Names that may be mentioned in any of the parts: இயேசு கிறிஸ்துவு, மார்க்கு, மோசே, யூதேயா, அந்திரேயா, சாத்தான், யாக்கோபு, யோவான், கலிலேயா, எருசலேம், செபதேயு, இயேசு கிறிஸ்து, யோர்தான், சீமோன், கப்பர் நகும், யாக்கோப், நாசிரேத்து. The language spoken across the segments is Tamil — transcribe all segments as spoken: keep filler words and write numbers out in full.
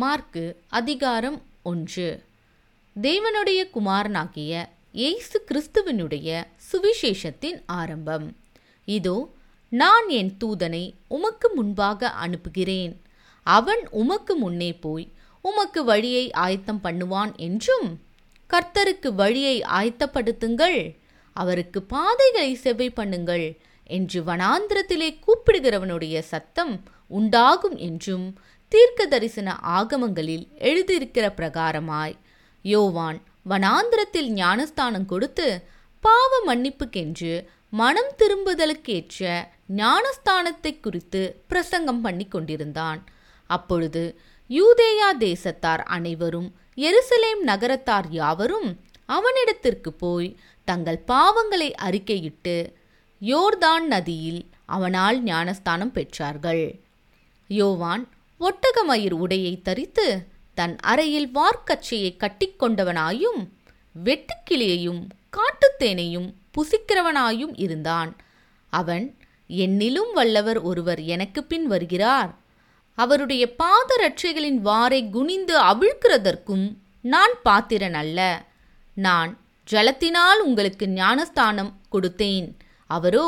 மார்க்கு அதிகாரம் ஒன்று. தேவனுடைய குமாரனாகிய இயேசு கிறிஸ்துவினுடைய சுவிசேஷத்தின் ஆரம்பம். இதோ, நான் என் தூதனை உமக்கு முன்பாக அனுப்புகிறேன். அவன் உமக்கு முன்னே போய் உமக்கு வழியை ஆயத்தம் பண்ணுவான் என்றும், கர்த்தருக்கு வழியை ஆயத்தப்படுத்துங்கள், அவருக்கு பாதைகளை செவ்வை பண்ணுங்கள் என்று வனாந்திரத்திலே கூப்பிடுகிறவனுடைய சத்தம் உண்டாகும் என்றும் தீர்க்க தரிசன ஆகமங்களில் எழுதியிருக்கிற பிரகாரமாய் யோவான் வனாந்திரத்தில் ஞானஸ்தானம் கொடுத்து பாவ மன்னிப்புக்கென்று மனம் திரும்புதலுக்கேற்ற ஞானஸ்தானத்தை குறித்து பிரசங்கம் பண்ணி கொண்டிருந்தான். அப்பொழுது யூதேயா தேசத்தார் அனைவரும் எருசலேம் நகரத்தார் யாவரும் அவனிடத்திற்கு போய் தங்கள் பாவங்களை அறிக்கையிட்டு யோர்தான் நதியில் அவனால் ஞானஸ்தானம் பெற்றார்கள். யோவான் ஒட்டகமயிர் உடையை தரித்து தன் அறையில் வார்க்கச்சையை கட்டிக்கொண்டவனாயும் வெட்டுக்கிளியையும் காட்டுத்தேனையும் புசிக்கிறவனாயும் இருந்தான். அவன், என்னிலும் வல்லவர் ஒருவர் எனக்கு பின் வருகிறார், அவருடைய பாதரட்சைகளின் வாரை குனிந்து அவிழ்க்கிறதற்கும் நான் பாத்திரன் அல்ல. நான் ஜலத்தினால் உங்களுக்கு ஞானஸ்தானம் கொடுத்தேன், அவரோ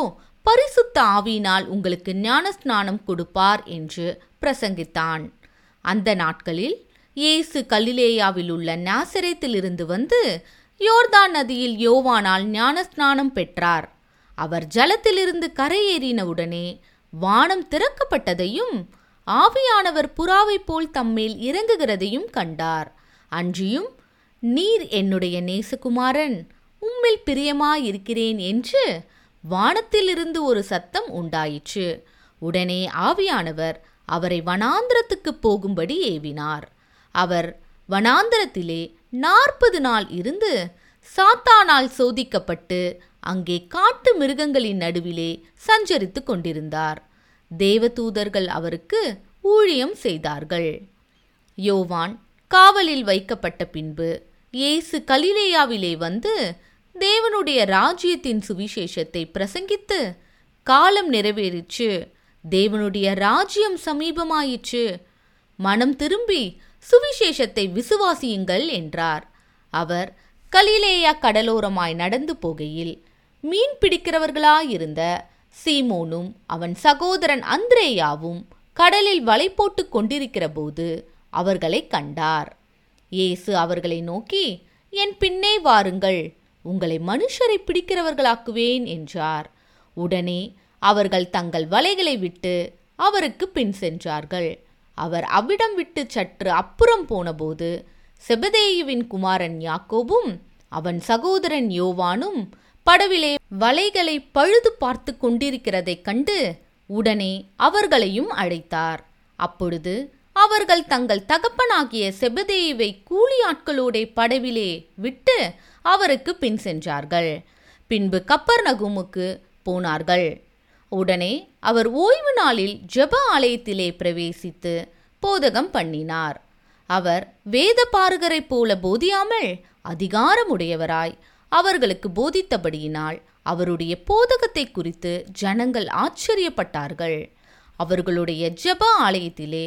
பரிசுத்த ஆவியினால் உங்களுக்கு ஞானஸ்நானம் கொடுப்பார் என்று பிரசங்கித்தான். அந்த நாட்களில் இயேசு கலிலேயாவில் உள்ள நாசிரேத்திலிருந்து வந்து யோர்தான் நதியில் யோவானால் ஞானஸ்நானம் பெற்றார். அவர் ஜலத்திலிருந்து கரையேறினவுடனே வானம் திறக்கப்பட்டதையும் ஆவியானவர் புறாவை போல் தம்மேல் இறங்குகிறதையும் கண்டார். அன்றியும், நீர் என்னுடைய நேசகுமாரன், உம்மில் பிரியமாயிருக்கிறேன் என்று வானத்திலிருந்து ஒரு சத்தம் உண்டாயிற்று. உடனே ஆவியானவர் அவரை வனாந்திரத்துக்கு போகும்படி ஏவினார். அவர் வனாந்திரத்திலே நாற்பது நாள் இருந்து சாத்தானால் சோதிக்கப்பட்டு அங்கே காட்டு மிருகங்களின் நடுவிலே சஞ்சரித்து கொண்டிருந்தார். தேவதூதர்கள் அவருக்கு ஊழியம் செய்தார்கள். யோவான் காவலில் வைக்கப்பட்ட பின்பு இயேசு கலிலேயாவிலே வந்து தேவனுடைய ராஜ்யத்தின் சுவிசேஷத்தை பிரசங்கித்து, காலம் நிறைவேறிச்சு, தேவனுடைய ராஜ்யம் சமீபமாயிற்று, மனம் திரும்பி சுவிசேஷத்தை விசுவாசியுங்கள் என்றார். அவர் கலிலேயா கடலோரமாய் நடந்து போகையில் மீன் பிடிக்கிறவர்களாயிருந்த சீமோனும் அவன் சகோதரன் அந்திரேயாவும் கடலில் வலை போட்டு கொண்டிருக்கிற போது அவர்களை கண்டார். இயேசு அவர்களை நோக்கி, என் பின்னே வாருங்கள், உங்களை மனுஷரை பிடிக்கிறவர்களாக்குவேன் என்றார். உடனே அவர்கள் தங்கள் வலைகளை விட்டு அவருக்கு பின் சென்றார்கள். அவர் அவ்விடம் விட்டு சற்று அப்புறம் போனபோது செபதேயுவின் குமாரன் யாக்கோபும் அவன் சகோதரன் யோவானும் படவிலே வலைகளை பழுது பார்த்து கொண்டிருக்கிறதைக் கண்டு உடனே அவர்களையும் அழைத்தார். அப்பொழுது அவர்கள் தங்கள் தகப்பனாகிய செபதேயுவை கூலியாட்களோட படவிலே விட்டு அவருக்கு பின் சென்றார்கள். பின்பு கப்பர் நகுமுக்கு போனார்கள். உடனே அவர் ஓய்வு நாளில் ஜெப ஆலயத்திலே பிரவேசித்து போதகம் பண்ணினார். அவர் வேத பாரகரை போல போதியாமல் அதிகாரமுடையவராய் அவர்களுக்கு போதித்தபடியினால் அவருடைய போதகத்தை குறித்து ஜனங்கள் ஆச்சரியப்பட்டார்கள். அவர்களுடைய ஜெப ஆலயத்திலே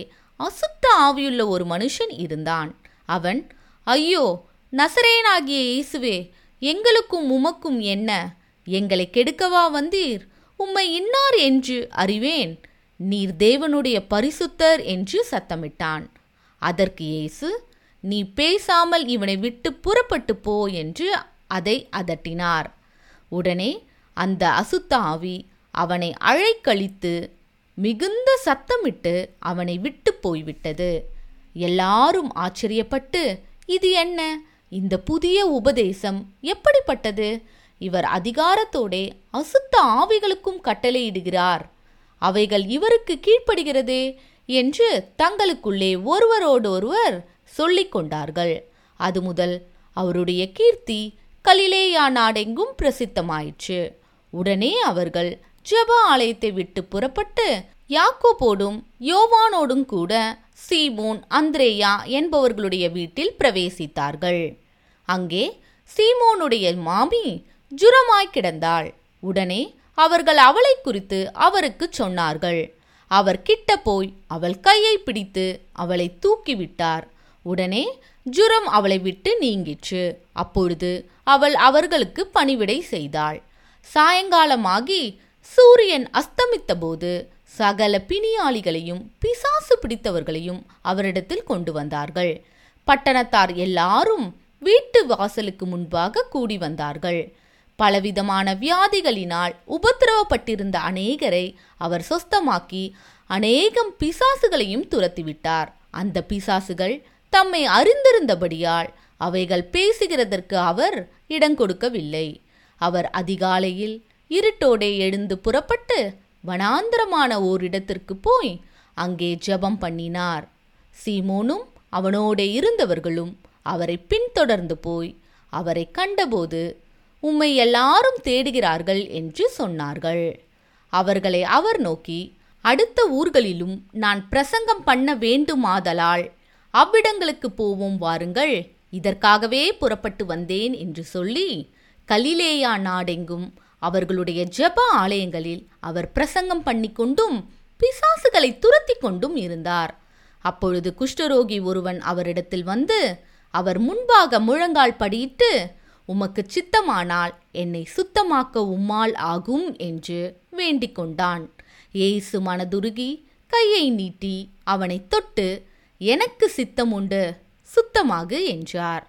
அசுத்த ஆவியுள்ள ஒரு மனுஷன் இருந்தான். அவன், ஐயோ நசரேயனாகிய இயேசுவே, எங்களுக்கும் உமக்கும் என்ன? எங்களை கெடுக்கவா வந்தீர்? உம்மை இன்னார் என்று அறிவேன், நீர் தேவனுடைய பரிசுத்தர் என்று சத்தமிட்டான். அதற்கு இயேசு, நீ பேசாமல் இவனை விட்டு புறப்பட்டு போ என்று அதை அதட்டினார். உடனே அந்த அசுத்த ஆவி அவனை அழைக்கழித்து மிகுந்த சத்தமிட்டு அவனை விட்டு போய்விட்டது. எல்லாரும் ஆச்சரியப்பட்டு, இது என்ன, இந்த புதிய உபதேசம் எப்படிப்பட்டது? இவர் அதிகாரத்தோடே அசுத்த ஆவிகளுக்கும் கட்டளையிடுகிறார், அவைகள் இவருக்கு கீழ்ப்படுகிறதே என்று தங்களுக்குள்ளே ஒருவரோடொருவர் சொல்லிக் கொண்டார்கள். அது முதல் அவருடைய கீர்த்தி கலிலேயா நாடெங்கும் பிரசித்தமாயிற்று. உடனே அவர்கள் ஜெப ஆலயத்தை விட்டு புறப்பட்டு யாக்கோபோடும் யோவானோடும் கூட சீமோன் அந்திரேயா என்பவர்களுடைய வீட்டில் பிரவேசித்தார்கள். அங்கே சீமோனுடைய மாமி ஜுரமாய் கிடந்தாள். உடனே அவர்கள் அவளை குறித்து அவருக்கு சொன்னார்கள். அவர் கிட்ட போய் அவள் கையை பிடித்து அவளை தூக்கிவிட்டார். உடனே ஜுரம் அவளை விட்டு நீங்கிற்று. அப்பொழுது அவள் அவர்களுக்கு பணிவிடை செய்தாள். சாயங்காலமாகி சூரியன் அஸ்தமித்த போது சகல பிணியாளிகளையும் பிசாசு பிடித்தவர்களையும் அவரிடத்தில் கொண்டு வந்தார்கள். பட்டணத்தார் எல்லாரும் வீட்டு வாசலுக்கு முன்பாக கூடி வந்தார்கள். பலவிதமான வியாதிகளினால் உபத்திரவப்பட்டிருந்த அநேகரை அவர் சொஸ்தமாக்கி அநேகம் பிசாசுகளையும் துரத்திவிட்டார். அந்த பிசாசுகள் தம்மை அறிந்திருந்தபடியால் அவைகள் பேசுகிறதற்கு அவர் இடங்கொடுக்கவில்லை. அவர் அதிகாலையில் இருட்டோடே எழுந்து புறப்பட்டு வனாந்திரமான ஓரிடத்திற்கு போய் அங்கே ஜெபம் பண்ணினார். சீமோனும் அவனோடே இருந்தவர்களும் அவரை பின்தொடர்ந்து போய் அவரை கண்டபோது, உம்மை எல்லாரும் தேடுகிறார்கள் என்று சொன்னார்கள். அவர்களை அவர் நோக்கி, அடுத்த ஊர்களிலும் நான் பிரசங்கம் பண்ண வேண்டுமாதலால் அவ்விடங்களுக்கு போவோம் வாருங்கள், இதற்காகவே புறப்பட்டு வந்தேன் என்று சொல்லி கலிலேயா நாடெங்கும் அவர்களுடைய ஜெப ஆலயங்களில் அவர் பிரசங்கம் பண்ணி கொண்டும் பிசாசுகளை துரத்தி கொண்டும் இருந்தார். அப்பொழுது குஷ்டரோகி ஒருவன் அவரிடத்தில் வந்து அவர் முன்பாக முழங்கால் படியிட்டு, உமக்கு சித்தமானால் என்னை சுத்தமாக்க உம்மால் ஆகும் என்று வேண்டிக் கொண்டான். இயேசு மனதுருகி கையை நீட்டி அவனை தொட்டு, எனக்கு சித்தம் உண்டு, சுத்தமாகு என்றார்.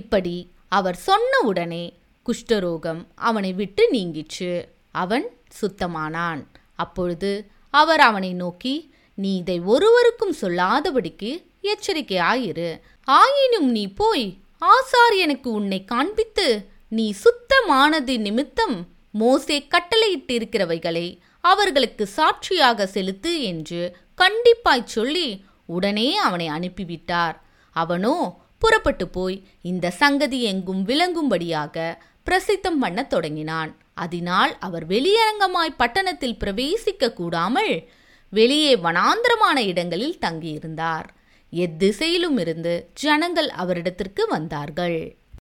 இப்படி அவர் சொன்ன உடனே குஷ்டரோகம் அவனை விட்டு நீங்கிற்று. அவன் சுத்தமானான். அப்பொழுது அவர் அவனை நோக்கி, நீ இதை ஒருவருக்கும் சொல்லாதபடிக்கு எச்சரிக்கையாயிரு. ஆயினும் நீ போய் ஆசாரியனுக்கு உன்னை காண்பித்து, நீ சுத்தமானது நிமித்தம் மோசே கட்டளையிட்டிருக்கிறவைகளை அவர்களுக்கு சாட்சியாக செலுத்து என்று கண்டிப்பாய் சொல்லி உடனே அவனை அனுப்பிவிட்டார். அவனோ புறப்பட்டு போய் இந்த சங்கதி எங்கும் விளங்கும்படியாக பிரசித்தம் பண்ண தொடங்கினான். அதனால் அவர் வெளியரங்கமாய் பட்டணத்தில் பிரவேசிக்க கூடாமல் வெளியே வனாந்திரமான இடங்களில் தங்கியிருந்தார். எத்திசையிலும் இருந்து ஜனங்கள் அவரிடத்திற்கு வந்தார்கள்.